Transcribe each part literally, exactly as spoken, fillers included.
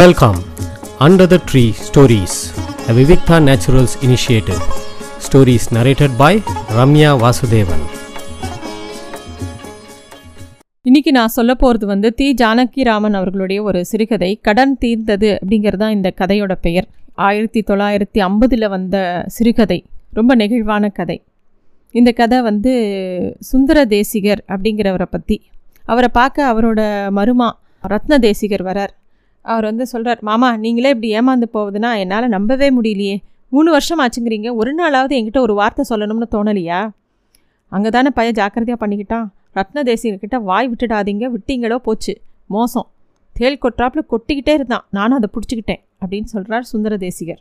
Welcome, Under the Tree Stories, a Vivikta Naturals initiative. Stories narrated by Ramya Vasudevan. இன்னைக்கு நான் சொல்ல போகிறது வந்து தி ஜானகி ராமன் அவர்களுடைய ஒரு சிறுகதை, கடன் தீர்ந்தது அப்படிங்கிறது தான் இந்த கதையோட பெயர். ஆயிரத்தி தொள்ளாயிரத்தி ஐம்பதில் வந்த சிறுகதை, ரொம்ப நெகிழ்வான கதை. இந்த கதை வந்து சுந்தர தேசிகர் அப்படிங்கிறவரை பற்றி. அவரை பார்க்க அவரோட மருமா ரத்ன தேசிகர் வரார். அவர் வந்து சொல்கிறார், மாமா நீங்களே இப்படி ஏமாந்து போகுதுன்னா என்னால் நம்பவே முடியலையே, மூணு வருஷம் ஆச்சுங்கிறீங்க, ஒரு நாளாவது என்கிட்ட ஒரு வார்த்தை சொல்லணும்னு தோணலையா? அங்கே தானே பைய ஜாக்கிரதையாக பண்ணிக்கிட்டான். ரத்ன தேசிகர்கிட்ட வாய் விட்டுடாதீங்க, விட்டிங்களோ போச்சு, மோசம், தேல் கொட்டாப்பில் கொட்டிக்கிட்டே இருந்தான், நானும் அதை பிடிச்சிக்கிட்டேன் அப்படின்னு சொல்கிறார் சுந்தர தேசிகர்.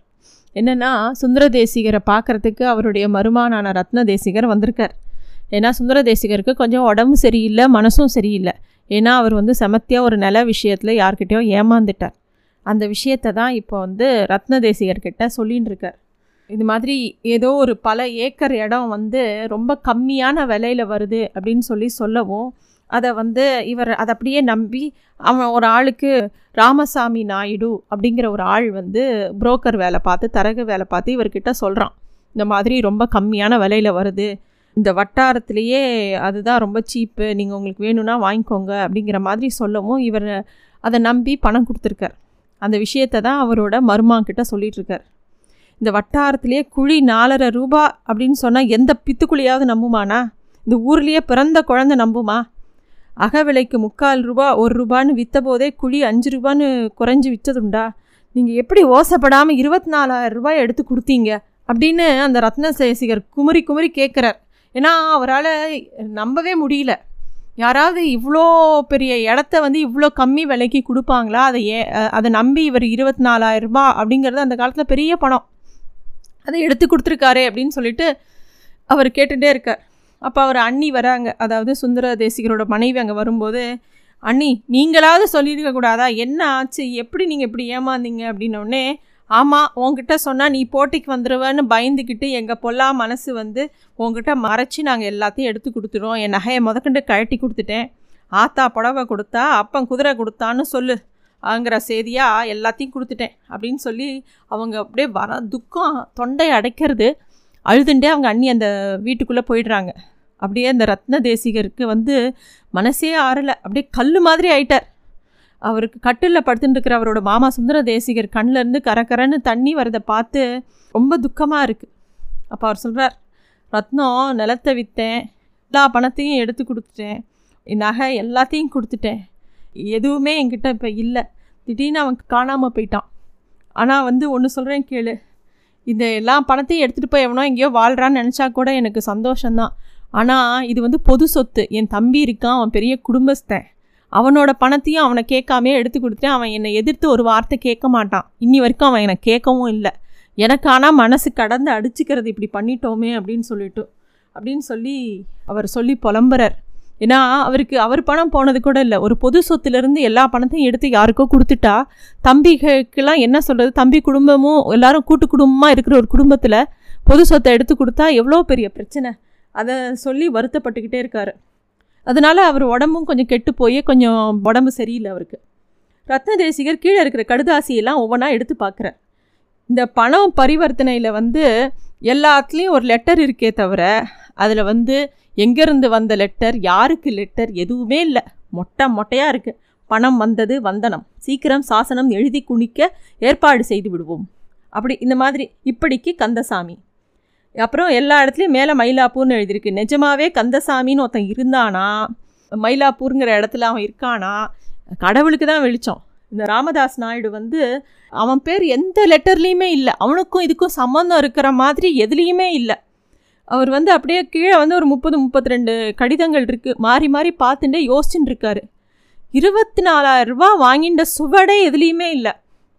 என்னென்னா, சுந்தர தேசிகரை பார்க்குறதுக்கு அவருடைய மருமானான ரத்ன தேசிகர் வந்திருக்கார். ஏன்னா சுந்தர தேசிகருக்கு கொஞ்சம் உடம்பு சரியில்லை, மனசும் சரியில்லை. ஏன்னா அவர் வந்து சமத்தியாக ஒரு நில விஷயத்தில் யார்கிட்டையோ ஏமாந்துட்டார். அந்த விஷயத்தை தான் இப்போ வந்து ரத்ன தேசிகர்கிட்ட சொல்லின்னு இருக்கார். இது மாதிரி ஏதோ ஒரு பல ஏக்கர் இடம் வந்து ரொம்ப கம்மியான விலையில் வருது அப்படின்னு சொல்லி சொல்லவும், அதை வந்து இவர் அதை அப்படியே நம்பி அவன் ஒரு ஆளுக்கு ராமசாமி நாயுடு அப்படிங்கிற ஒரு ஆள் வந்து புரோக்கர் வேலை பார்த்து, தரகு வேலை பார்த்து இவர்கிட்ட சொல்கிறான், இந்த மாதிரி ரொம்ப கம்மியான விலையில் வருது, இந்த வட்டாரத்துலேயே அதுதான் ரொம்ப சீப்பு, நீங்கள் உங்களுக்கு வேணும்னா வாங்கிக்கோங்க அப்படிங்கிற மாதிரி சொல்லவும் இவர் அதை நம்பி பணம் கொடுத்துருக்கார். அந்த விஷயத்தை தான் அவரோட மருமாங்கிட்ட சொல்லிகிட்ருக்கார். இந்த வட்டாரத்துலேயே குழி நாலரை ரூபா அப்படின்னு சொன்னால் எந்த பித்துக்குழியாவது நம்புமாண்ணா? இந்த ஊர்லேயே பிறந்த குழந்தை நம்புமா? அக விலைக்கு முக்கால் ரூபா ஒரு ரூபான்னு விற்ற போதே குழி அஞ்சு ரூபான்னு குறைஞ்சி விற்றதுண்டா? நீங்கள் எப்படி ஓசைப்படாமல் இருபத்தி நாலாயிரம் ரூபாய் எடுத்து கொடுத்தீங்க அப்படின்னு அந்த ரத்ன தேசிகர் குமரி குமரி கேட்குறார். ஏன்னா அவரால் நம்பவே முடியல, யாராவது இவ்வளோ பெரிய இடத்த வந்து இவ்வளோ கம்மி விலைக்கு கொடுப்பாங்களா? அதை ஏ அதை நம்பி இவர் இருபத்தி நாலாயிரம் ரூபா அப்படிங்கிறது அந்த காலத்தில் பெரிய பணம், அதை எடுத்து கொடுத்துருக்காரு அப்படின்னு சொல்லிட்டு அவர் கேட்டுகிட்டே இருக்கார். அப்போ அவர் அண்ணி வராங்க, அதாவது சுந்தர தேசிகரோட மனைவி அங்கே வரும்போது, அண்ணி நீங்களாவது சொல்லியிருக்க கூடாதா, என்ன ஆச்சு, எப்படி நீங்கள் இப்படி ஏமாந்தீங்க அப்படின்னோடனே, ஆமாம் உங்ககிட்ட சொன்னால் நீ போட்டிக்கு வந்துடுவேன்னு பயந்துக்கிட்டு எங்கள் பொல்லா மனசு வந்து உங்ககிட்ட மறைச்சி நாங்கள் எல்லாத்தையும் எடுத்து கொடுத்துடுறோம், என் நகையை முதக்கண்டு கழட்டி கொடுத்துட்டேன், ஆத்தா புடவை கொடுத்தா அப்பன் குதிரை கொடுத்தான்னு சொல்லு அங்கிற செய்தியாக எல்லாத்தையும் கொடுத்துட்டேன் அப்படின்னு சொல்லி அவங்க அப்படியே வர துக்கம் தொண்டை அடைக்கிறது, அழுதுண்டே அவங்க அண்ணி அந்த வீட்டுக்குள்ளே போயிடுறாங்க. அப்படியே அந்த ரத்ன தேசிகருக்கு வந்து மனசே ஆறலை, அப்படியே கல் மாதிரி ஆயிட்டார். அவருக்கு கட்டிலில் படுத்துட்டு இருக்கிற அவரோட மாமா சுந்தர தேசிகர் கண்ணிலேருந்து கரக்கரன்னு தண்ணி வரதை பார்த்து ரொம்ப துக்கமாக இருக்குது. அப்போ அவர் சொல்கிறார், ரத்னம் நிலத்தை விற்றேன், எல்லா பணத்தையும் எடுத்து கொடுத்துட்டேன், நகை எல்லாத்தையும் கொடுத்துட்டேன், எதுவுமே என்கிட்ட இப்போ இல்லை, திடீர்னு அவனுக்கு காணாமல் போயிட்டான். ஆனால் வந்து ஒன்று சொல்கிறேன் கேளு, இந்த எல்லா பணத்தையும் எடுத்துகிட்டு போய் எவனோ எங்கேயோ வாழ்கிறான்னு நினச்சா கூட எனக்கு சந்தோஷந்தான், ஆனால் இது வந்து பொது சொத்து, என் தம்பி இருக்கான், அவன் பெரிய குடும்பஸ்தன், அவனோட பணத்தையும் அவனை கேட்காமே எடுத்து கொடுத்துட்டேன், அவன் என்னை எதிர்த்து ஒரு வார்த்தை கேட்க மாட்டான், இன்னி வரைக்கும் அவன் என்னை கேட்கவும் இல்லை, எனக்கு ஆனால் மனசு கடந்து அடிச்சுக்கிறது, இப்படி பண்ணிட்டோமே அப்படின்னு சொல்லிட்டு அப்படின்னு சொல்லி அவர் சொல்லி புலம்புறார். ஏன்னா அவருக்கு அவர் பணம் போனது கூட இல்லை, ஒரு பொது சொத்துலேருந்து எல்லா பணத்தையும் எடுத்து யாருக்கோ கொடுத்துட்டா தம்பிகளுக்கெல்லாம் என்ன சொல்கிறது, தம்பி குடும்பமும் எல்லோரும் கூட்டு குடும்பமாக இருக்கிற ஒரு குடும்பத்தில் பொது சொத்தை எடுத்து கொடுத்தா எவ்வளோ பெரிய பிரச்சனை, அதை சொல்லி வருத்தப்பட்டுக்கிட்டே இருக்கார். அதனால் அவர் உடம்பும் கொஞ்சம் கெட்டு போய் கொஞ்சம் உடம்பு சரியில்லை அவருக்கு. ரத்ன தேசிகர் கீழே இருக்கிற கடுதாசியெல்லாம் ஒவ்வொன்றா எடுத்து பார்க்குறார். இந்த பணம் பரிவர்த்தனையில் வந்து எல்லாத்துலேயும் ஒரு லெட்டர் இருக்கே தவிர அதில் வந்து எங்கேருந்து வந்த லெட்டர், யாருக்கு லெட்டர், எதுவுமே இல்லை, மொட்டை மொட்டையாக இருக்குது. பணம் வந்தது வந்தனம், சீக்கிரம் சாசனம் எழுதி குணிக்க ஏற்பாடு செய்து விடுவோம், அப்படி இந்த மாதிரி, இப்படிக்கு கந்தசாமி, அப்புறம் எல்லா இடத்துலையும் மேலே மயிலாப்பூர்னு எழுதியிருக்கு. நிஜமாகவே கந்தசாமின்னு ஒருத்தன் இருந்தானா, மயிலாப்பூருங்கிற இடத்துல அவன் இருக்கானா, கடவுளுக்கு தான் வெளிச்சம். இந்த ராமதாஸ் நாயுடு வந்து அவன் பேர் எந்த லெட்டர்லேயுமே இல்லை, அவனுக்கும் இதுக்கும் சம்மந்தம் இருக்கிற மாதிரி எதுலேயுமே இல்லை. அவர் வந்து அப்படியே கீழே வந்து ஒரு முப்பது முப்பத்தி ரெண்டு கடிதங்கள் இருக்குது, மாறி மாறி பார்த்துட்டே யோசிச்சுட்டு இருக்காரு. இருபத்தி நாலாயிரம் ரூபா வாங்கிட்ட சுவடே எதுலேயுமே இல்லை,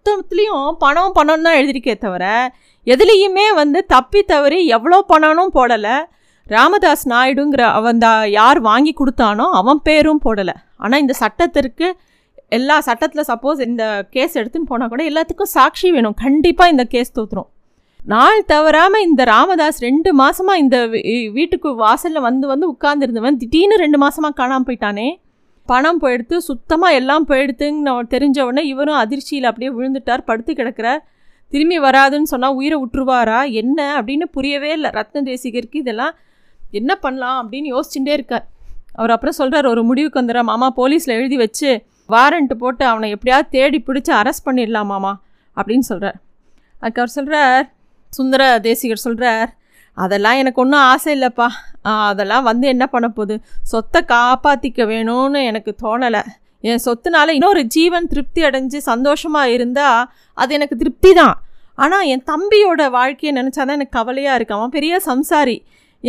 மொத்தத்துலேயும் பணம் பணம்னு தான் எழுதியிருக்கே தவிர எதுலேயுமே வந்து தப்பி தவறி எவ்வளோ பணம்னும் போடலை, ராமதாஸ் நாயுடுங்கிற அவன் தான் யார் வாங்கி கொடுத்தானோ அவன் பேரும் போடலை. ஆனால் இந்த சட்டத்திற்கு எல்லா சட்டத்தில் சப்போஸ் இந்த கேஸ் எடுத்துன்னு போனால் கூட எல்லாத்துக்கும் சாட்சி வேணும், கண்டிப்பாக இந்த கேஸ் தோற்றுரும். நாள் தவறாமல் இந்த ராமதாஸ் ரெண்டு மாதமாக இந்த வீட்டுக்கு வாசலில் வந்து வந்து உட்கார்ந்துருந்தவன் திடீர்னு ரெண்டு மாதமாக காணாமல் போயிட்டானே, பணம் போயிடுத்து, சுத்தமாக எல்லாம் போயிடுத்துன்னு நான் தெரிஞ்ச உடனே இவரும் அதிர்ச்சியில் அப்படியே விழுந்துட்டார், படுத்து கிடக்கிறார். திரும்பி வராதுன்னு சொன்னால் உயிரை விட்டுருவாரா என்ன அப்படின்னு புரியவே இல்லை ரத்ன தேசிகருக்கு. இதெல்லாம் என்ன பண்ணலாம் அப்படின்னு யோசிச்சுட்டே இருக்கார் அவர். அப்புறம் சொல்கிறார் ஒரு முடிவுக்கு வந்துடுற மாமா, போலீஸில் எழுதி வச்சு வாரண்ட்டு போட்டு அவனை எப்படியாவது தேடி பிடிச்சி அரெஸ்ட் பண்ணிடலாம் மாமா அப்படின்னு சொல்கிறார். அதுக்கு அவர் சொல்கிறார், சுந்தர தேசிகர் சொல்கிறார், அதெல்லாம் எனக்கு ஒன்றும் ஆசை இல்லைப்பா, அதெல்லாம் வந்து என்ன பண்ண போகுது, சொத்தை காப்பாற்றிக்க வேணும்னு எனக்கு தோணலை. என் சொத்துனால இன்னொரு ஜீவன் திருப்தி அடைஞ்சு சந்தோஷமாக இருந்தால் அது எனக்கு திருப்தி தான். ஆனால் என் தம்பியோட வாழ்க்கையை நினச்சா தான் எனக்கு கவலையாக இருக்கு. அவன் பெரிய சம்சாரி,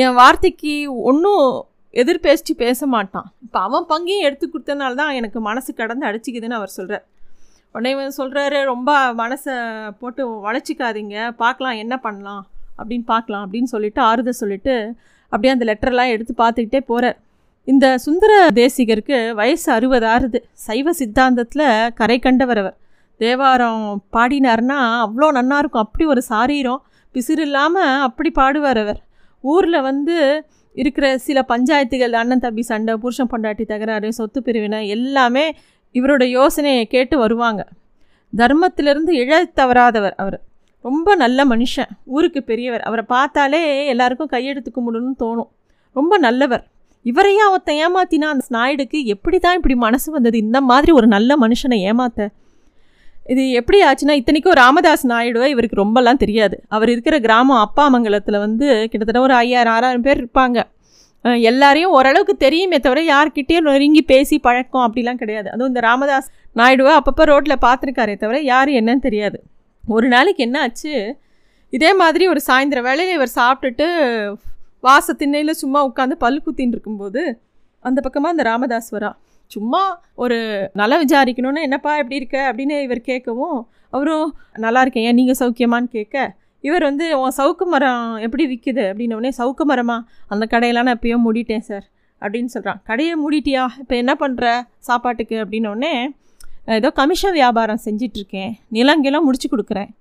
என் வார்த்தைக்கு ஒன்றும் எதிர்பேசிச்சு பேச மாட்டான். இப்போ அவன் பங்கையும் எடுத்து கொடுத்தனால தான் எனக்கு மனசு கடந்து அடிச்சிக்குதுன்னு அவர் சொல்கிறார். உடனே இவன் சொல்கிறாரு, ரொம்ப மனசை போட்டு வளைச்சிக்காதீங்க, பார்க்கலாம் என்ன பண்ணலாம் அப்படின்னு பார்க்கலாம் அப்படின்னு சொல்லிட்டு ஆறுதல் சொல்லிவிட்டு அப்படியே அந்த லெட்டரெல்லாம் எடுத்து பார்த்துக்கிட்டே போகிறார். இந்த சுந்தர தேசிகருக்கு வயசு அறுபது ஆறுது. சைவ சித்தாந்தத்தில் கரை கண்டவரவர். தேவாரம் பாடினார்னா அவ்வளோ நல்லாயிருக்கும், அப்படி ஒரு சாரீரம் பிசிறு இல்லாமல் அப்படி பாடுவார் அவர். ஊரில் வந்து இருக்கிற சில பஞ்சாயத்துகள், அண்ணன் தம்பி சண்டை, புருஷன் பொண்டாட்டி தகராறு, சொத்து பிரிவினை எல்லாமே இவரோட யோசனையை கேட்டு வருவாங்க. தர்மத்திலிருந்து இழைத்தவராதவர் அவர். ரொம்ப நல்ல மனுஷன், ஊருக்கு பெரியவர். அவரை பார்த்தாலே எல்லாருக்கும் கையெடுத்து கும்பிடணும்னு தோணும். ரொம்ப நல்லவர். இவரையே அவன் ஏமாத்தினா அந்த ஸ்நாயுடுக்கு எப்படி தான் இப்படி மனசு வந்தது இந்த மாதிரி ஒரு நல்ல மனுஷனை ஏமாத்த? இது எப்படி ஆச்சுன்னா, இத்தனைக்கும் ராமதாஸ் நாயுடுவை இவருக்கு ரொம்பலாம் தெரியாது. அவர் இருக்கிற கிராமம் அப்பாமங்கலத்தில் வந்து கிட்டத்தட்ட ஒரு ஐயாயிரம் ஆறாயிரம் பேர் இருப்பாங்க. எல்லாரையும் ஓரளவுக்கு தெரியுமே தவிர யார்கிட்டேயும் நெருங்கி பேசி பழக்கம் அப்படிலாம் கிடையாது. அதுவும் இந்த ராமதாஸ் நாயுடுவை அப்பப்போ ரோட்டில் பார்த்துருக்காரே தவிர யார் என்னன்னு தெரியாது. ஒரு நாளைக்கு என்ன ஆச்சு, இதே மாதிரி ஒரு சாயந்தர வேலையில் இவர் சாப்பிட்டுட்டு வாச திண்ணையில் சும்மா உட்காந்து பல் குத்தின்னு இருக்கும்போது அந்த பக்கமாக அந்த ராமதாஸ் வரா. சும்மா ஒரு நல்லா விசாரிக்கணும்னு, என்னப்பா எப்படி இருக்க அப்படின்னு இவர் கேட்கவும், அவரும் நல்லா இருக்கேன், ஏன் நீங்கள் சௌக்கியமானு கேட்க, இவர் வந்து உன் சவுக்கு மரம் எப்படி விற்குது அப்படின்னோடனே, சவுக்கு மரமா, அந்த கடையெல்லாம் நான் இப்போயோ மூடிட்டேன் சார் அப்படின்னு சொல்கிறான். கடையை மூடிட்டியா, இப்போ என்ன பண்ணுற சாப்பாட்டுக்கு அப்படின்னோடனே, ஏதோ கமிஷன் வியாபாரம் செஞ்சிட்ருக்கேன், நிலங்கெல்லாம் முடிச்சு கொடுக்குறேன்,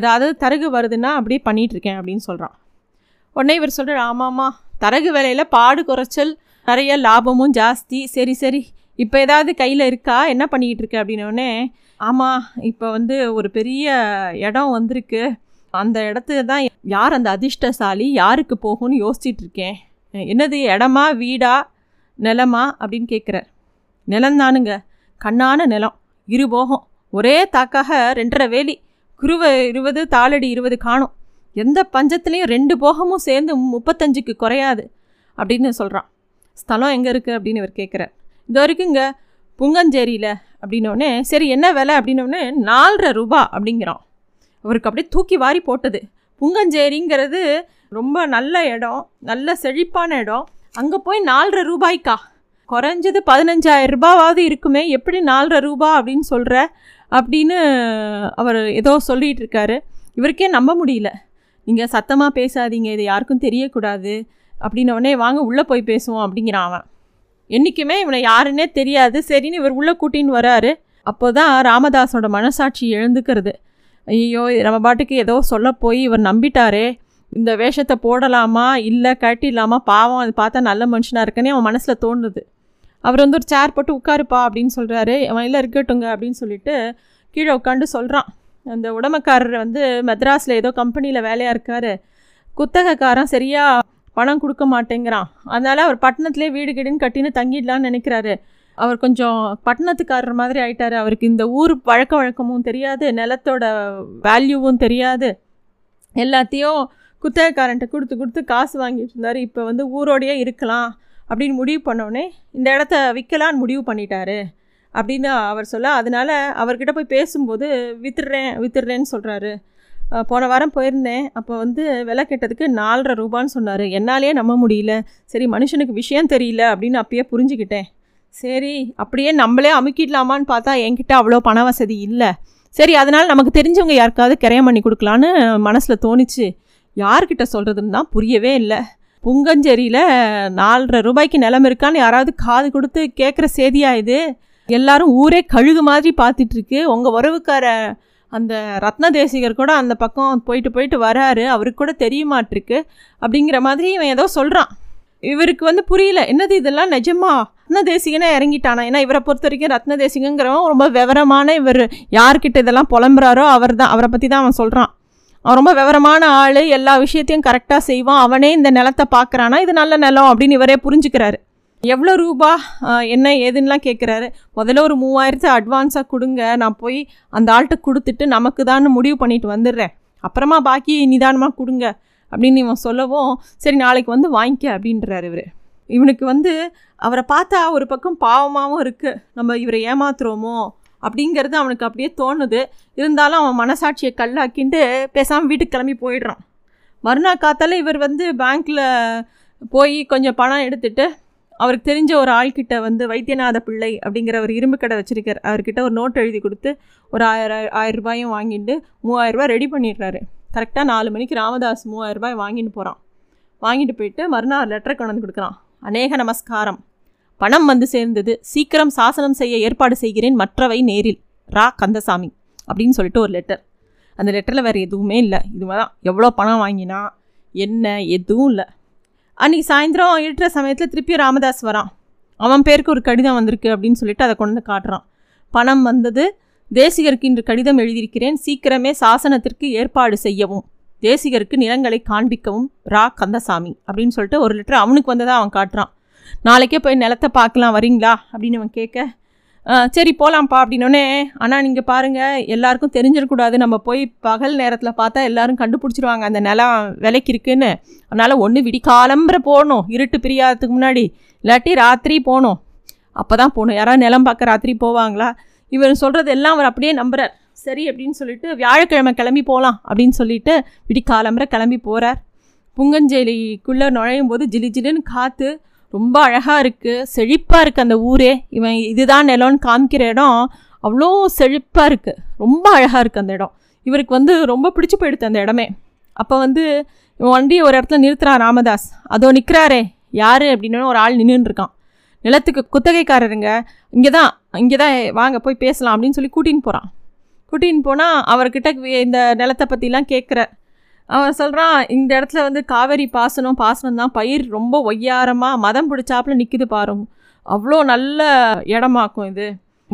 ஏதாவது தரகு வருதுன்னா அப்படியே பண்ணிகிட்ருக்கேன் அப்படின்னு சொல்கிறான். உடனே இவர் சொல்கிறார், ஆமாம்மா தரகு வேலையில் பாடு குறைச்சல் நிறைய, லாபமும் ஜாஸ்தி, சரி சரி இப்போ ஏதாவது கையில் இருக்கா, என்ன பண்ணிக்கிட்டு இருக்கு அப்படின்னோடனே, ஆமாம் இப்போ வந்து ஒரு பெரிய இடம் வந்திருக்கு, அந்த இடத்துல தான் யார் அந்த அதிர்ஷ்டசாலி, யாருக்கு போகும்னு யோசிச்சிட்ருக்கேன். என்னது இடமா, வீடா, நிலமா அப்படின்னு கேட்குறார். நிலந்தானுங்க, கண்ணான நிலம், இருபோகம், ஒரே தாக்காக ரெண்டரை வேலி, குருவை இருபது தாளடி இருபது காணும், எந்த பஞ்சத்துலேயும் ரெண்டு போகமும் சேர்ந்து முப்பத்தஞ்சுக்கு குறையாது அப்படின்னு சொல்கிறான். ஸ்தலம் எங்கே இருக்குது அப்படின்னு இவர் கேட்குறார். இது வரைக்கும் இங்கே புங்கஞ்சேரியில் அப்படின்னோடனே, சரி என்ன விலை அப்படின்னோடனே, நாலரை ரூபா அப்படிங்கிறோம். அவருக்கு அப்படியே தூக்கி வாரி போட்டது. புங்கஞ்சேரிங்கிறது ரொம்ப நல்ல இடம், நல்ல செழிப்பான இடம், அங்கே போய் நாலரை ரூபாய்க்கா, குறைஞ்சது பதினஞ்சாயிரம் ரூபாவாவது இருக்குமே, எப்படி நாலரை ரூபா அப்படின்னு சொல்கிற அப்படின்னு அவர் ஏதோ சொல்லிகிட்டு இருக்காரு. இவருக்கே நம்ப முடியல. நீங்கள் சத்தமாக பேசாதீங்க, இது யாருக்கும் தெரியக்கூடாது அப்படின்னோடனே, வாங்க உள்ளே போய் பேசுவோம் அப்படிங்கிறான் அவன். என்றைக்குமே இவனை யாருன்னே தெரியாது. சரின்னு இவர் உள்ளே கூட்டின்னு வராரு. அப்போ தான் ராமதாஸோட மனசாட்சி எழுந்துக்கிறது. ஐயோ, நம்ம பாட்டுக்கு ஏதோ சொல்ல போய் இவர் நம்பிட்டாரே, இந்த வேஷத்தை போடலாமா இல்லை கட்டிடலாமா, பாவம் அது பார்த்தா நல்ல மனுஷனாக இருக்கேன்னு அவன் மனசில் தோணுது. அவர் வந்து ஒரு சேர் போட்டு உட்காருப்பா அப்படின்னு சொல்கிறாரு. அவன் இல்லை இருக்கட்டுங்க அப்படின்னு சொல்லிட்டு கீழே உட்காந்து சொல்கிறான். அந்த உடமைக்காரர் வந்து மெட்ராஸில் ஏதோ கம்பெனியில் வேலையாக இருக்கார். குத்தகைக்காரன் சரியாக பணம் கொடுக்க மாட்டேங்கிறான். அதனால் அவர் பட்டணத்துலேயே வீடு கீடுன்னு கட்டின்னு தங்கிடலான்னு நினைக்கிறாரு. அவர் கொஞ்சம் பட்டணத்துக்காரர் மாதிரி ஆகிட்டார். அவருக்கு இந்த ஊர் பழக்க வழக்கமும் தெரியாது, நிலத்தோட வேல்யூவும் தெரியாது. எல்லாத்தையும் குத்தகைக்காரன்ட்ட கொடுத்து கொடுத்து காசு வாங்கிட்டு இருந்தார். இப்போ வந்து ஊரோடையே இருக்கலாம் அப்படின்னு முடிவு பண்ணோடனே, இந்த இடத்த விற்கலான்னு முடிவு பண்ணிட்டாரு அப்படின்னு அவர் சொல்ல, அதனால் அவர்கிட்ட போய் பேசும்போது வித்துடுறேன் வித்துடுறேன்னு சொல்கிறாரு. போன வாரம் போயிருந்தேன், அப்போ வந்து விலை கேட்டதுக்கு நாலரை ரூபான்னு சொன்னார். என்னாலே நம்ப முடியல. சரி, மனுஷனுக்கு விஷயம் தெரியல அப்படின்னு அப்பயே புரிஞ்சுக்கிட்டேன். சரி, அப்படியே நம்மளே அமுக்கிடலாமான்னு பார்த்தா என்கிட்ட அவ்வளோ பண வசதி இல்லை. சரி, அதனால் நமக்கு தெரிஞ்சவங்க யாருக்காவது கிரையம் பண்ணி கொடுக்கலான்னு மனசில் தோணிச்சு. யார்கிட்ட சொல்கிறதுன்னு தான் புரியவே இல்லை. புங்கஞ்சேரியில் நாலரை ரூபாய்க்கு நிலம் இருக்கான்னு யாராவது காது கொடுத்து கேட்குற சேதியாக இது. எல்லாரும் ஊரே கழுகு மாதிரி பார்த்துட்ருக்கு. உங்கள் உறவுக்கார அந்த ரத்ன தேசிகர் கூட அந்த பக்கம் போயிட்டு போயிட்டு வராரு, அவருக்கு கூட தெரியமாட்டிருக்கு அப்படிங்கிற மாதிரி இவன் ஏதோ சொல்கிறான். இவருக்கு வந்து புரியல, என்னது இதெல்லாம் நிஜமா ரத்ன தேசிகனா இறங்கிட்டானா? ஏன்னா இவரை பொறுத்த வரைக்கும் ரத்ன தேசிகங்கிறவன் ரொம்ப விவரமான, இவர் யார்கிட்ட இதெல்லாம் புலம்புறாரோ அவர் தான், அவரை பற்றி தான் அவன் சொல்கிறான். அவன் ரொம்ப விவரமான ஆள், எல்லா விஷயத்தையும் கரெக்டாக செய்வான், அவனே இந்த நிலத்தை பார்க்குறானா இது நல்ல நிலம் அப்படின்னு இவரே புரிஞ்சுக்கிறாரு. எவ்வளோ ரூபா என்ன ஏதுன்னெலாம் கேட்குறாரு. முதல்ல ஒரு மூவாயிரத்து அட்வான்ஸாக கொடுங்க, நான் போய் அந்த ஆள்கிட்ட கொடுத்துட்டு நமக்கு தான் முடிவு பண்ணிட்டு வந்துடுறேன், அப்புறமா பாக்கி நிதானமாக கொடுங்க அப்படின்னு இவன் சொல்லவும், சரி நாளைக்கு வந்து வாங்கிக்க அப்படின்றார் இவர். இவனுக்கு வந்து அவரை பார்த்தா ஒரு பக்கம் பாவமாகவும் இருக்குது, நம்ம இவரை ஏமாத்துறோமோ அப்படிங்கிறது அவனுக்கு அப்படியே தோணுது. இருந்தாலும் அவன் மனசாட்சியை கல்லாக்கிண்டு பேசாமல் வீட்டுக்கு கிளம்பி போயிடுறான். மறுநாள் காத்தால் இவர் வந்து பேங்க்கில் போய் கொஞ்சம் பணம் எடுத்துகிட்டு அவருக்கு தெரிஞ்ச ஒரு ஆள்கிட்ட வந்து வைத்தியநாத பிள்ளை அப்படிங்கிற ஒரு இரும்பு கடை வச்சுருக்கார், அவர்கிட்ட ஒரு நோட் எழுதி கொடுத்து ஒரு ஆயிரம் ஆயிரம் ரூபாயும் வாங்கிட்டு மூவாயிரரூபா ரெடி பண்ணிடுறாரு. கரெக்டாக நாலு மணிக்கு ராமதாஸ் மூவாயிரரூபாய் வாங்கிட்டு போகிறான். வாங்கிட்டு போயிட்டு மறுநாள் லெட்டரை கொண்டு வந்து கொடுக்குறான். அநேக நமஸ்காரம், பணம் வந்து சேர்ந்தது, சீக்கிரம் சாசனம் செய்ய ஏற்பாடு செய்கிறேன், மற்றவை நேரில், ரா கந்தசாமி அப்படின்னு சொல்லிட்டு ஒரு லெட்டர். அந்த லெட்டரில் வேறு எதுவுமே இல்லை, இதுமாதிரிதான் எவ்வளோ பணம் வாங்கினா என்ன எதுவும் இல்லை. அன்றைக்கி சாயந்தரம் இருக்கிற சமயத்தில் திருப்பி ராமதாஸ் வரான். அவன் பேருக்கு ஒரு கடிதம் வந்திருக்கு அப்படின்னு சொல்லிட்டு அதை கொண்டு வந்து காட்டுறான். பணம் வந்தது, தேசிகருக்கு இன்று கடிதம் எழுதியிருக்கிறேன், சீக்கிரமே சாசனத்திற்கு ஏற்பாடு செய்யவும், தேசிகருக்கு நிலங்களை காண்பிக்கவும், ரா கந்தசாமி அப்படின்னு சொல்லிட்டு ஒரு லெட்டர் அவனுக்கு வந்ததாக அவன் காட்டுறான். நாளைக்கே போய் நிலத்தை பார்க்கலாம் வரீங்களா அப்படின்னு அவன் கேட்க, சரி போகலாம்ப்பா அப்படின்னோடனே, ஆனால் நீங்கள் பாருங்கள் எல்லாருக்கும் தெரிஞ்சிடக்கூடாது, நம்ம போய் பகல் நேரத்தில் பார்த்தா எல்லோரும் கண்டுபிடிச்சிருவாங்க அந்த நிலம் விலைக்கு இருக்குதுன்னு, அதனால் ஒன்று விடிகாலம்புற போகணும், இருட்டு பிரியாததுக்கு முன்னாடி, இல்லாட்டி ராத்திரி போகணும், அப்போ தான் போகணும், யாராவது நிலம் பார்க்க ராத்திரி போவாங்களா? இவர் சொல்கிறது எல்லாம் அவர் அப்படியே நம்புகிறார். சரி அப்படின்னு சொல்லிட்டு வியாழக்கிழமை கிளம்பி போகலாம் அப்படின்னு சொல்லிட்டு விடிகாலம்புற கிளம்பி போகிறார். புங்கஞ்சேரிக்குள்ளே நுழையும் போது ஜிலி ஜிலுன்னு காற்று, ரொம்ப அழகாக இருக்குது, செழிப்பாக இருக்குது அந்த ஊரே. இவன் இதுதான் நிலம்னு காமிக்கிற இடம் அவ்வளோ செழிப்பாக இருக்குது, ரொம்ப அழகாக இருக்குது அந்த இடம். இவருக்கு வந்து ரொம்ப பிடிச்சி போயிடுது அந்த இடமே. அப்போ வந்து வண்டியை ஒரு இடத்துல நிறுத்துறான் ராமதாஸ். அதோ நிற்கிறாரே யார் அப்படின்னு ஒரு ஆள் நின்றுருக்கான். நிலத்துக்கு குத்தகைக்காரருங்க, இங்கே தான் இங்கே தான் வாங்க போய் பேசலாம் அப்படின்னு சொல்லி கூட்டின்னு போகிறான். கூட்டின்னு போனால் அவர்கிட்ட இந்த நிலத்தை பற்றிலாம் கேட்குற அவன் சொல்கிறான், இந்த இடத்துல வந்து காவேரி பாசனம் பாசனம் தான், பயிர் ரொம்ப ஒய்யாரமாக மதம் பிடிச்சாப்புல நிற்கிது பாருங்க, அவ்வளோ நல்ல இடமாக்கும் இது.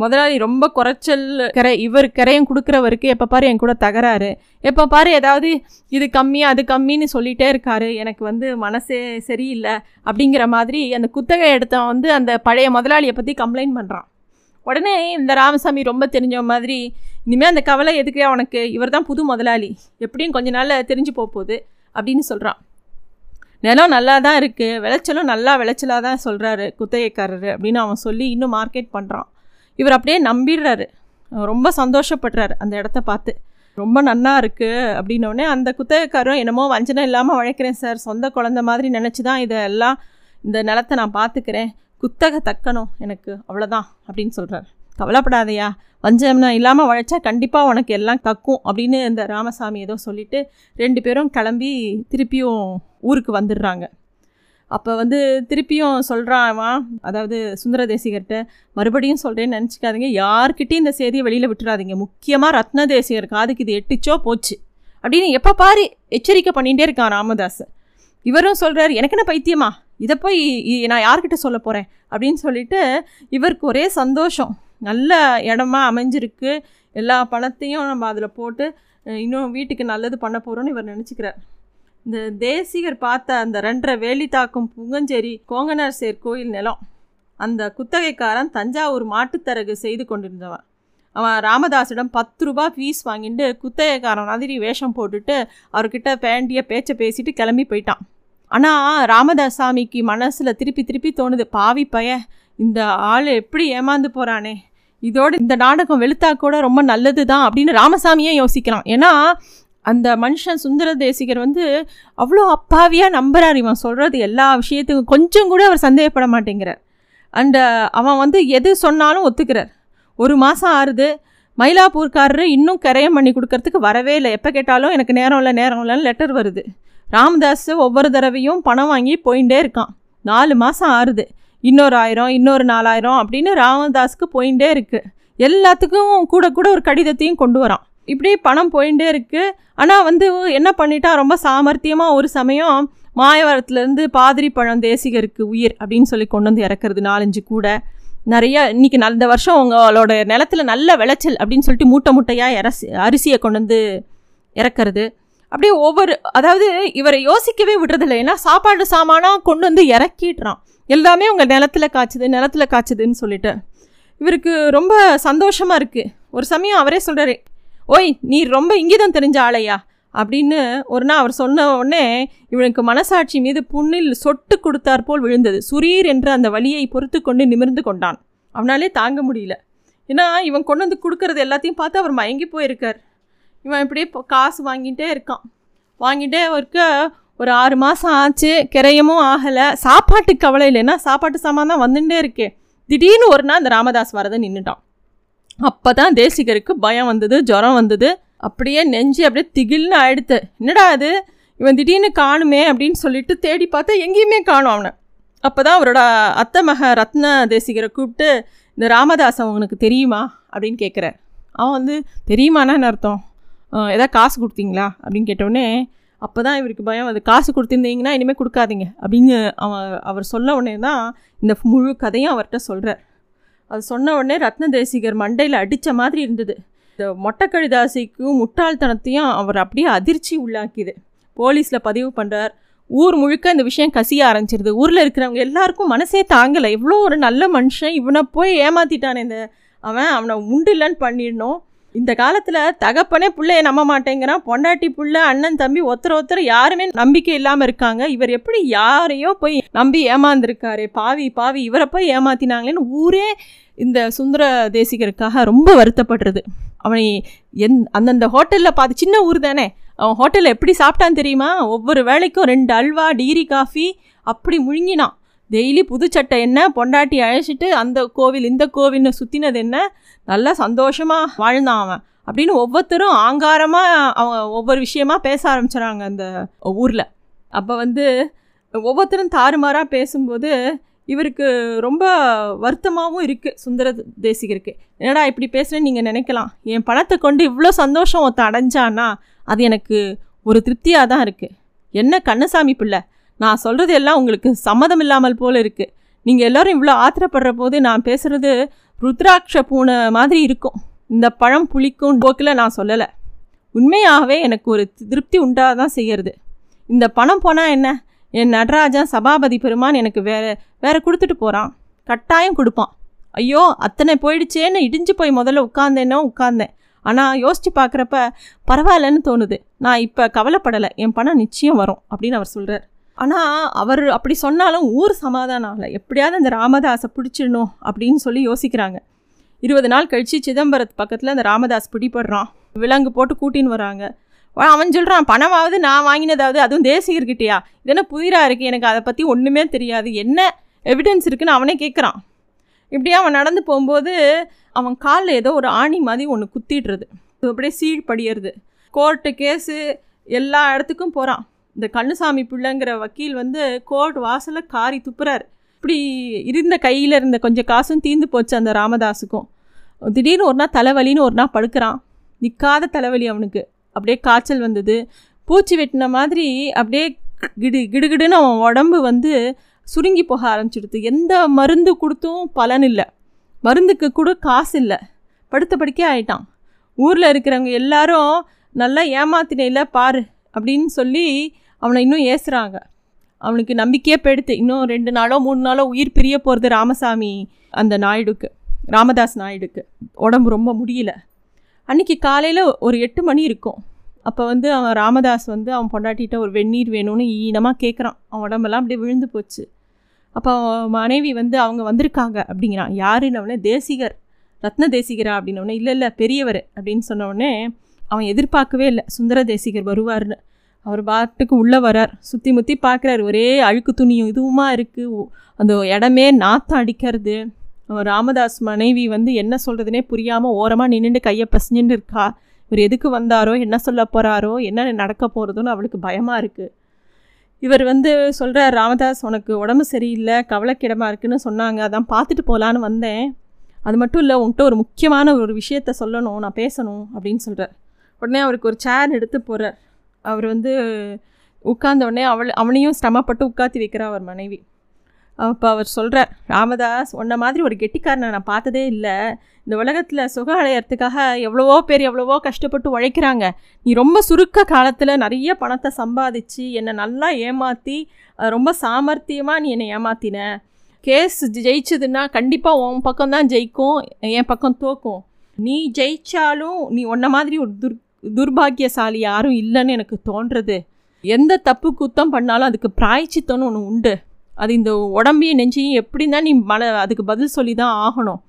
முதலாளி ரொம்ப குறைச்சல் கரை, இவர் கரையும் கொடுக்குறவருக்கு எப்போ பாரு என் கூட தகராறு, எப்போ பாரு ஏதாவது இது கம்மி அது கம்மின்னு சொல்லிகிட்டே இருக்காரு, எனக்கு வந்து மனசே சரியில்லை அப்படிங்கிற மாதிரி அந்த குத்தகை எடுத்தவன் வந்து அந்த பழைய முதலாளியை பற்றி கம்ப்ளைண்ட் பண்ணுறான். உடனே இந்த ராமசாமி ரொம்ப தெரிஞ்ச மாதிரி, இனிமேல் அந்த கவலை எதுக்கு அவனுக்கு, இவர் தான் புது முதலாளி, எப்படியும் கொஞ்ச நாளில் தெரிஞ்சு போகுது அப்படின்னு சொல்கிறான். நிலம் நல்லா தான் இருக்குது, விளைச்சலும் நல்லா விளைச்சலாக தான் சொல்கிறாரு குத்தகைக்காரரு அப்படின்னு அவன் சொல்லி இன்னும் மார்க்கெட் பண்ணுறான். இவர் அப்படியே நம்பிடுறாரு, ரொம்ப சந்தோஷப்படுறாரு அந்த இடத்த பார்த்து, ரொம்ப நன்னா இருக்குது அப்படின்னோடனே அந்த குத்தகைக்காரரும் என்னமோ வஞ்சனை இல்லாமல் வளைக்கிறேன் சார், சொந்த குழந்த மாதிரி நினச்சி தான் இதெல்லாம் இந்த நிலத்தை நான் பார்த்துக்கிறேன், குத்தகை தக்கணும் எனக்கு அவ்வளோதான் அப்படின்னு சொல்கிறார். கவலைப்படாதையா, வஞ்சம்னா இல்லாமல் உழைச்சா கண்டிப்பாக உனக்கு எல்லாம் தக்கும் அப்படின்னு இந்த ராமசாமி ஏதோ சொல்லிவிட்டு ரெண்டு பேரும் கிளம்பி திருப்பியும் ஊருக்கு வந்துடுறாங்க. அப்போ வந்து திருப்பியும் சொல்கிறான், அதாவது சுந்தர தேசிகர்கிட்ட, மறுபடியும் சொல்கிறேன் நினச்சிக்காதீங்க, யார்கிட்டையும் இந்த செய்தியை வெளியில் விட்டுறாதீங்க, முக்கியமாக ரத்ன தேசிகருக்கு அதுக்கு இது எட்டுச்சோ போச்சு அப்படின்னு எப்போ பாரு எச்சரிக்கை பண்ணிகிட்டே இருக்கான் ராமதாஸ். இவரும் சொல்கிறார், எனக்கு என்ன பைத்தியமா, இதை போய் நான் யார்கிட்ட சொல்ல போகிறேன் அப்படின்னு சொல்லிட்டு இவருக்கு ஒரே சந்தோஷம், நல்ல இடமா அமைஞ்சிருக்கு, எல்லா பணத்தையும் நம்ம அதில் போட்டு இன்னும் வீட்டுக்கு நல்லது பண்ண போகிறோன்னு இவர் நினச்சிக்கிறார். இந்த தேசிகர் பார்த்த அந்த ரெண்டரை வேலி தாக்கும் புங்கஞ்சேரி கோங்கனார் சேர் கோயில் நிலம், அந்த குத்தகைக்காரன் தஞ்சாவூர் மாட்டுத்தரகு செய்து கொண்டிருந்தவன். அவன் ராமதாஸிடம் பத்து ரூபா ஃபீஸ் வாங்கிட்டு குத்தகைக்காரன் மாதிரி வேஷம் போட்டுட்டு அவர்கிட்ட பேண்டிய பேச்சை பேசிட்டு கிளம்பி போயிட்டான். ஆனால் ராமதாசாமிக்கு மனசில் திருப்பி திருப்பி தோணுது, பாவி பைய இந்த ஆள் எப்படி ஏமாந்து போகிறானே, இதோடு இந்த நாடகம் வெளுத்தா கூட ரொம்ப நல்லது தான் அப்படின்னு ராமசாமியே யோசிக்கிறான். ஏன்னா அந்த மனுஷன் சுந்தர தேசிகர் வந்து அவ்வளோ அப்பாவியாக நம்புகிறார், இவன் சொல்கிறது எல்லா விஷயத்துக்கும் கொஞ்சம் கூட அவர் சந்தேகப்பட மாட்டேங்கிறார். அண்ட் அவன் வந்து எது சொன்னாலும் ஒத்துக்கிறார். ஒரு மாதம் ஆறுது, மயிலாப்பூர்காரரு இன்னும் கரையம் பண்ணி கொடுக்கறதுக்கு வரவே இல்லை, எப்போ கேட்டாலும் எனக்கு நேரம் இல்லை நேரம் இல்லைன்னு லெட்டர் வருது. ராமதாஸ் ஒவ்வொரு தடவையும் பணம் வாங்கி போயிட்டே இருக்கான். நாலு மாதம் ஆறுது, இன்னொரு ஆயிரம் இன்னொரு நாலாயிரம் அப்படின்னு ராமதாஸுக்கு போயிட்டே இருக்குது. எல்லாத்துக்கும் கூட கூட ஒரு கடிதத்தையும் கொண்டு வரான். இப்படி பணம் போயிட்டே இருக்குது. ஆனால் வந்து என்ன பண்ணிட்டான், ரொம்ப சாமர்த்தியமாக ஒரு சமயம் மாயவரத்துலேருந்து பாதிரி பழம் தேசிகருக்கு உயிர் அப்படின்னு சொல்லி கொண்டு வந்து இறக்குறது நாலஞ்சு கூட நிறையா. இன்றைக்கி நல் இந்த வருஷம் அவங்களோட நிலத்தில் நல்ல விளைச்சல் அப்படின்னு சொல்லிட்டு மூட்டை மூட்டையாக அரிசி அரிசியை கொண்டு வந்து இறக்குறது. அப்படியே ஒவ்வொரு அதாவது இவரை யோசிக்கவே விடுறதில்லை. ஏன்னா சாப்பாடு சாமானாக கொண்டு வந்து இறக்கிடுறான். எல்லாமே உங்கள் நிலத்தில் காய்ச்சது நிலத்தில் காய்ச்சதுன்னு சொல்லிட்டு இவருக்கு ரொம்ப சந்தோஷமாக இருக்குது. ஒரு சமயம் அவரே சொல்கிறாரு, ஓய் நீ ரொம்ப இங்கேதான் தெரிஞ்ச ஆளையா அப்படின்னு ஒரு நாள் அவர் சொன்ன உடனே இவனுக்கு மனசாட்சி மீது புண்ணில் சொட்டு கொடுத்தார் போல் விழுந்தது. சுரீர் என்ற அந்த வலியை பொறுத்து கொண்டு நிமிர்ந்து கொண்டான். அவனாலே தாங்க முடியல. ஏன்னா இவன் கொண்டு வந்து கொடுக்கறது எல்லாத்தையும் பார்த்து அவர் மயங்கி போயிருக்கார். இவன் இப்படியே காசு வாங்கிகிட்டே இருக்கான். வாங்கிட்டே இருக்க ஒரு ஆறு மாதம் ஆச்சு, கிரையமும் ஆகலை, சாப்பாட்டு கவலை இல்லைன்னா சாப்பாட்டு சாமான் தான் வந்துட்டே இருக்கே. திடீர்னு ஒரு நாள் அந்த ராமதாஸ் வரதை நின்றுட்டான். அப்போ தான் தேசிகருக்கு பயம் வந்தது, ஜுரம் வந்தது, அப்படியே நெஞ்சு அப்படியே திகில்னு ஆயிடுத்து. என்னடா அது இவன் திடீர்னு காணுமே அப்படின்னு சொல்லிட்டு தேடி பார்த்தா எங்கேயுமே காணும் அவனை. அப்போ தான் அவரோட அத்தை மக ரத்ன தேசிகரை கூப்பிட்டு, இந்த ராமதாஸ் அவனுக்கு தெரியுமா அப்படின்னு கேட்குறார். அவன் வந்து தெரியுமானா என்ன அர்த்தம், எதாவது காசு கொடுத்தீங்களா அப்படின்னு கேட்டவுடனே அப்போ தான் இவருக்கு பயம். அது காசு கொடுத்துருந்தீங்கன்னா இனிமேல் கொடுக்காதீங்க அப்படின்னு அவன் அவர் சொன்ன உடனே தான் இந்த முழு கதையும் அவர்கிட்ட சொல்கிறார். அது சொன்ன உடனே ரத்ன தேசிகர் மண்டையில் அடித்த மாதிரி இருந்தது. இந்த மொட்டைக்கழுதாசிக்கும் முட்டாள்தனத்தையும் அவர் அப்படியே அதிர்ச்சி உள்ளாக்கிது. போலீஸில் பதிவு பண்ணுறார். ஊர் முழுக்க இந்த விஷயம் கசிய ஆரம்பிச்சிருது. ஊரில் இருக்கிறவங்க எல்லாருக்கும் மனசே தாங்கலை. இவ்வளோ ஒரு நல்ல மனுஷன், இவனை போய் ஏமாற்றிட்டானே இந்த அவன், அவனை உண்டு இல்லைன்னு பண்ணிடணும். இந்த காலத்தில் தகப்பனே பிள்ளைய நம்ப மாட்டேங்கிறான், பொண்டாட்டி பிள்ளை அண்ணன் தம்பி ஒருத்தர் ஒருத்தர் யாருமே நம்பிக்கை இல்லாமல் இருக்காங்க. இவர் எப்படி யாரையோ போய் நம்பி ஏமாந்துருக்காரு, பாவி பாவி இவரை போய் ஏமாத்தினாங்களேன்னு ஊரே இந்த சுந்தர தேசிகருக்காக ரொம்ப வருத்தப்படுறது. அவனை எந் அந்தந்த ஹோட்டலில் பார்த்து, சின்ன ஊர் தானே, அவன் ஹோட்டலில் எப்படி சாப்பிட்டான்னு தெரியுமா, ஒவ்வொரு வேலைக்கும் ரெண்டு அல்வா டீரி காஃபி அப்படி முழுங்கினான். டெய்லி புதுச்சட்டை என்ன, பொண்டாட்டி அழைச்சிட்டு அந்த கோவில் இந்த கோவில்னு சுற்றினது என்ன, நல்லா சந்தோஷமாக வாழ்ந்தான் அவன் அப்படின்னு ஒவ்வொருத்தரும் ஆங்காரமாக அவன் ஒவ்வொரு விஷயமாக பேச ஆரம்பிச்சிடறாங்க அந்த ஊரில். அப்போ வந்து ஒவ்வொருத்தரும் தாறுமாறாக பேசும்போது இவருக்கு ரொம்ப வருத்தமாகவும் இருக்குது சுந்தர தேசிகருக்கு. என்னடா இப்படி பேசுகிறேன்னு நீங்கள் நினைக்கலாம், என் பணத்தை கொண்டு இவ்வளோ சந்தோஷம் ஒருத்த அடைஞ்சான்னா அது எனக்கு ஒரு திருப்தியாக தான் இருக்குது. என்ன கண்ணசாமி பிள்ளை, நான் சொல்கிறது எல்லாம் உங்களுக்கு சம்மதம் இல்லாமல் போல் இருக்குது. நீங்கள் எல்லோரும் இவ்வளோ ஆத்திரப்படுற போது நான் பேசுகிறது ருத்ராட்ச பூனை மாதிரி இருக்கும், இந்த பழம் புளிக்கும் போக்கில் நான் சொல்லலை. உண்மையாகவே எனக்கு ஒரு திருப்தி உண்டாக தான் செய்கிறது. இந்த பணம் போனால் என்ன, என் நடராஜன் சபாபதி பெருமான் எனக்கு வேறு வேறு கொடுத்துட்டு போகிறான், கட்டாயம் கொடுப்பான். ஐயோ அத்தனை போயிடுச்சேன்னு இடிஞ்சு போய் முதல்ல உட்கார்ந்தேனோ உட்கார்ந்தேன். ஆனால் யோசித்து பார்க்குறப்ப பரவாயில்லன்னு தோணுது. நான் இப்போ கவலைப்படலை, என் பணம் நிச்சயம் வரும் அப்படின்னு அவர் சொல்கிறார். ஆனால் அவர் அப்படி சொன்னாலும் ஊர் சமாதானம் ஆகலை. எப்படியாவது அந்த ராமதாஸை பிடிச்சிடணும் அப்படின்னு சொல்லி யோசிக்கிறாங்க. இருபது நாள் கழித்து சிதம்பரத்து பக்கத்தில் அந்த ராமதாஸ் பிடிபடுறான். விலங்கு போட்டு கூட்டின்னு வராங்க. அவன் சொல்கிறான், பணமாவது நான் வாங்கினதாவது, அதுவும் தேசிகர்கிட்டையா, இதென்ன புதிராக இருக்குது, எனக்கு அதை பற்றி ஒன்றுமே தெரியாது, என்ன எவிடன்ஸ் இருக்குன்னு அவனே கேட்குறான். இப்படியே அவன் நடந்து போகும்போது அவன் காலில் ஏதோ ஒரு ஆணி மாதிரி ஒன்று குத்திடுறது. அப்படியே சீழ்படியறது. கோர்ட்டு கேஸு எல்லா இடத்துக்கும் போகிறான். இந்த கண்ணுசாமி பிள்ளைங்கிற வக்கீல் வந்து கோர்ட் வாசலை காரி துப்புறார். இப்படி இருந்த கையில் இருந்த கொஞ்சம் காசும் தீர்ந்து போச்சு அந்த ராமதாஸுக்கும். திடீர்னு ஒரு நாள் தலைவலின்னு ஒரு நாள் படுக்கிறான். நிற்காத தலைவலி அவனுக்கு. அப்படியே காய்ச்சல் வந்தது, பூச்சி வெட்டின மாதிரி அப்படியே கிடு கிடுகிடுன்னு அவன் உடம்பு வந்து சுருங்கி போக ஆரம்பிச்சிடுது. எந்த மருந்து கொடுத்தும் பலன் இல்லை, மருந்துக்கு கூட காசு இல்லை, படுத்த படுக்கே ஆகிட்டான். ஊரில் இருக்கிறவங்க எல்லாரும் நல்லா ஏமாத்தினையில் பாரு அப்படின்னு சொல்லி அவனை இன்னும் ஏசுகிறாங்க. அவனுக்கு நம்பிக்கையே போயிடுத்து. இன்னும் ரெண்டு நாளோ மூணு நாளோ உயிர் பிரிய போகிறது ராமசாமி அந்த நாயுடுக்கு, ராமதாஸ் நாயுடுக்கு. உடம்பு ரொம்ப முடியல. அன்றைக்கி காலையில் ஒரு எட்டு மணி இருக்கும். அப்போ வந்து அவன் ராமதாஸ் வந்து அவன் பொண்டாட்டிகிட்ட ஒரு வெந்நீர் வேணும்னு ஈனமாக கேட்குறான். அவன் உடம்பெல்லாம் அப்படியே விழுந்து போச்சு. அப்போ அவன் மனைவி வந்து அவங்க வந்திருக்காங்க அப்படிங்கிறான். யாருன்னொடனே தேசிகர், ரத்ன தேசிகரா அப்படின்னோடனே இல்லை இல்லை பெரியவர் அப்படின்னு சொன்னோடனே அவன் எதிர்பார்க்கவே இல்லை சுந்தர தேசிகர் வருவார்னு. அவர் பாட்டுக்கு உள்ளே வரார். சுற்றி முற்றி பார்க்குறாரு. ஒரே அழுக்கு துணியும் இதுவுமா இருக்குது, அந்த இடமே நாற்றம் அடிக்கிறது. அவன் ராமதாஸ் மனைவி வந்து என்ன சொல்கிறதுனே புரியாமல் ஓரமாக நின்றுட்டு கையை பசிஞ்சுட்டு இருக்கா. இவர் எதுக்கு வந்தாரோ, என்ன சொல்ல போகிறாரோ, என்ன நடக்க போகிறதுன்னு அவளுக்கு பயமாக இருக்குது. இவர் வந்து சொல்கிறார், ராமதாஸ் உனக்கு உடம்பு சரியில்லை, கவலைக்கிடமாக இருக்குதுன்னு சொன்னாங்க, அதான் பார்த்துட்டு போகலான்னு வந்தேன். அது மட்டும் இல்லை, உன்கிட்ட ஒரு முக்கியமான ஒரு விஷயத்த சொல்லணும், நான் பேசணும் அப்படின்னு சொல்கிறார். உடனே அவருக்கு ஒரு சேர் எடுத்து போகிறார். அவர் வந்து உட்கார்ந்தோடனே அவள் அவனையும் சிரமப்பட்டு உட்காத்தி வைக்கிறார் அவர் மனைவி. அப்போ அவர் சொல்கிறார், ராமதாஸ் உன்ன மாதிரி ஒரு கெட்டிக்காரனை நான் பார்த்ததே இல்லை. இந்த உலகத்தில் சுகம் அடையிறதுக்காக எவ்வளவோ பேர் எவ்வளவோ கஷ்டப்பட்டு உழைக்கிறாங்க. நீ ரொம்ப சுருக்க காலத்தில் நிறைய பணத்தை சம்பாதிச்சு என்னை நல்லா ஏமாற்றி ரொம்ப சாமர்த்தியமாக நீ என்னை ஏமாத்தின. கேஸ் ஜெயிச்சதுன்னா கண்டிப்பாக உன் பக்கம்தான் ஜெயிக்கும், என் பக்கம் தோக்கும். நீ ஜெயித்தாலும் நீ உன்ன மாதிரி ஒரு துர் துர்பாகியசாலி யாரும் இல்லைன்னு எனக்கு தோன்றுறது. எந்த தப்பு குத்தம் பண்ணாலும் அதுக்கு பிராய்ச்சித்தன்னு ஒன்று உண்டு. அது இந்த உடம்பையும் நெஞ்சையும் எப்படின்னா நீ மல அதுக்கு பதில் சொல்லி தான் ஆகணும்.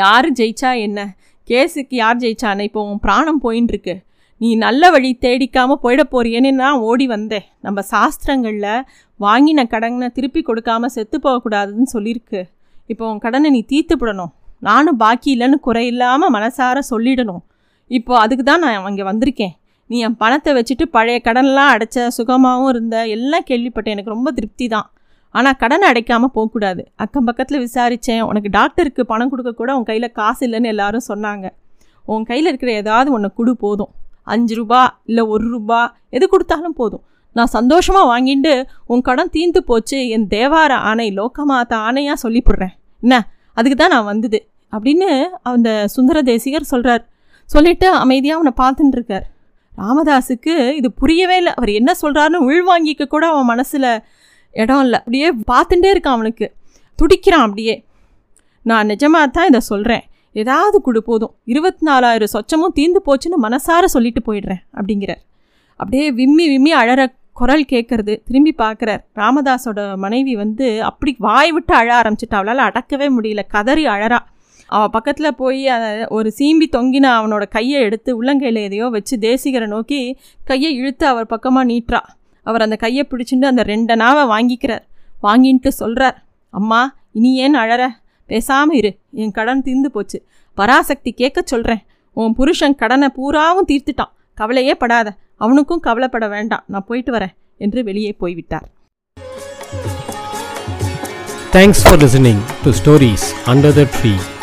யார் ஜெயிச்சா என்ன, கேஸுக்கு யார் ஜெயிச்சானே, இப்போ உன் பிராணம் போயின்னு இருக்கு. நீ நல்ல வழி தேடிக்காமல் போயிட போறியேன்னு நான் ஓடி வந்தேன். நம்ம சாஸ்திரங்களில் வாங்கின கடனை திருப்பி கொடுக்காமல் செத்து போகக்கூடாதுன்னு சொல்லியிருக்கு. இப்போ உன் கடனை நீ தீர்த்துப்படணும், நானும் பாக்கி இல்லைன்னு குறையில்லாமல் மனசார சொல்லிடணும். இப்போ அதுக்கு தான் நான் அங்கே வந்திருக்கேன். நீ என் பணத்தை வச்சுட்டு பழைய கடன்லாம் அடைச்ச, சுகமாகவும் இருந்த எல்லாம் கேள்விப்பட்டேன், எனக்கு ரொம்ப திருப்தி தான். ஆனால் கடனை அடைக்காமல் போகக்கூடாது. அக்கம் பக்கத்தில் விசாரித்தேன், உனக்கு டாக்டருக்கு பணம் கொடுக்க கூட உன் கையில் காசு இல்லைன்னு எல்லாரும் சொன்னாங்க. உன் கையில் இருக்கிற ஏதாவது ஒன்று கொடு போதும், அஞ்சு ரூபா இல்லை ஒரு ரூபா எது கொடுத்தாலும் போதும். நான் சந்தோஷமாக வாங்கிட்டு உன் கடன் தீந்து போச்சு, என் தேவார ஆணை லோகமாத்த ஆணையாக சொல்லிவிடுறேன், என்ன அதுக்கு தான் நான் வந்தது அப்படின்னு அந்த சுந்தர தேசிகர் சொல்கிறார். சொல்லிவிட்டு அமைதியாக அவனை பார்த்துட்டுருக்கார். ராமதாஸுக்கு இது புரியவே இல்லை. அவர் என்ன சொல்கிறாருன்னு உள்வாங்கிக்க கூட அவன் மனசில் இடம் இல்லை. அப்படியே பார்த்துட்டே இருக்கான், அவனுக்கு துடிக்கிறான். அப்படியே நான் நிஜமாக தான் இதை சொல்கிறேன், ஏதாவது கொடு போதும், இருபத்தி நாலாயிரம் சொச்சமும் தீர்ந்து போச்சுன்னு மனசார சொல்லிட்டு போயிடுறேன் அப்படிங்கிறார். அப்படியே விம்மி விம்மி அழற குரல் கேட்குறது. திரும்பி பார்க்குறார், ராமதாஸோட மனைவி வந்து அப்படி வாய் விட்டு அழ ஆரம்பிச்சிட்டா, அவளால் அடக்கவே முடியல, கதறி அழறா. அவள் பக்கத்தில் போய் ஒரு சீம்பி தொங்கின அவனோட கையை எடுத்து உள்ளங்கையில் எதையோ வச்சு தேசிகரை நோக்கி கையை இழுத்து அவர் பக்கமாக நீட்டுறா. அவர் அந்த கையை பிடிச்சிட்டு அந்த ரெண்டு நாவை வாங்கிக்கிறார். வாங்கின்ட்டு சொல்கிறார், அம்மா இனி ஏன் அழற, பேசாமல் இரு, என் கடன் தீர்ந்து போச்சு, பராசக்தி கேட்க சொல்கிறேன், உன் புருஷன் கடனை பூராவும் தீர்த்துட்டான், கவலையே படாத, அவனுக்கும் கவலைப்பட வேண்டாம், நான் போயிட்டு வரேன் என்று வெளியே போய்விட்டார். Thanks for listening to stories under the tree,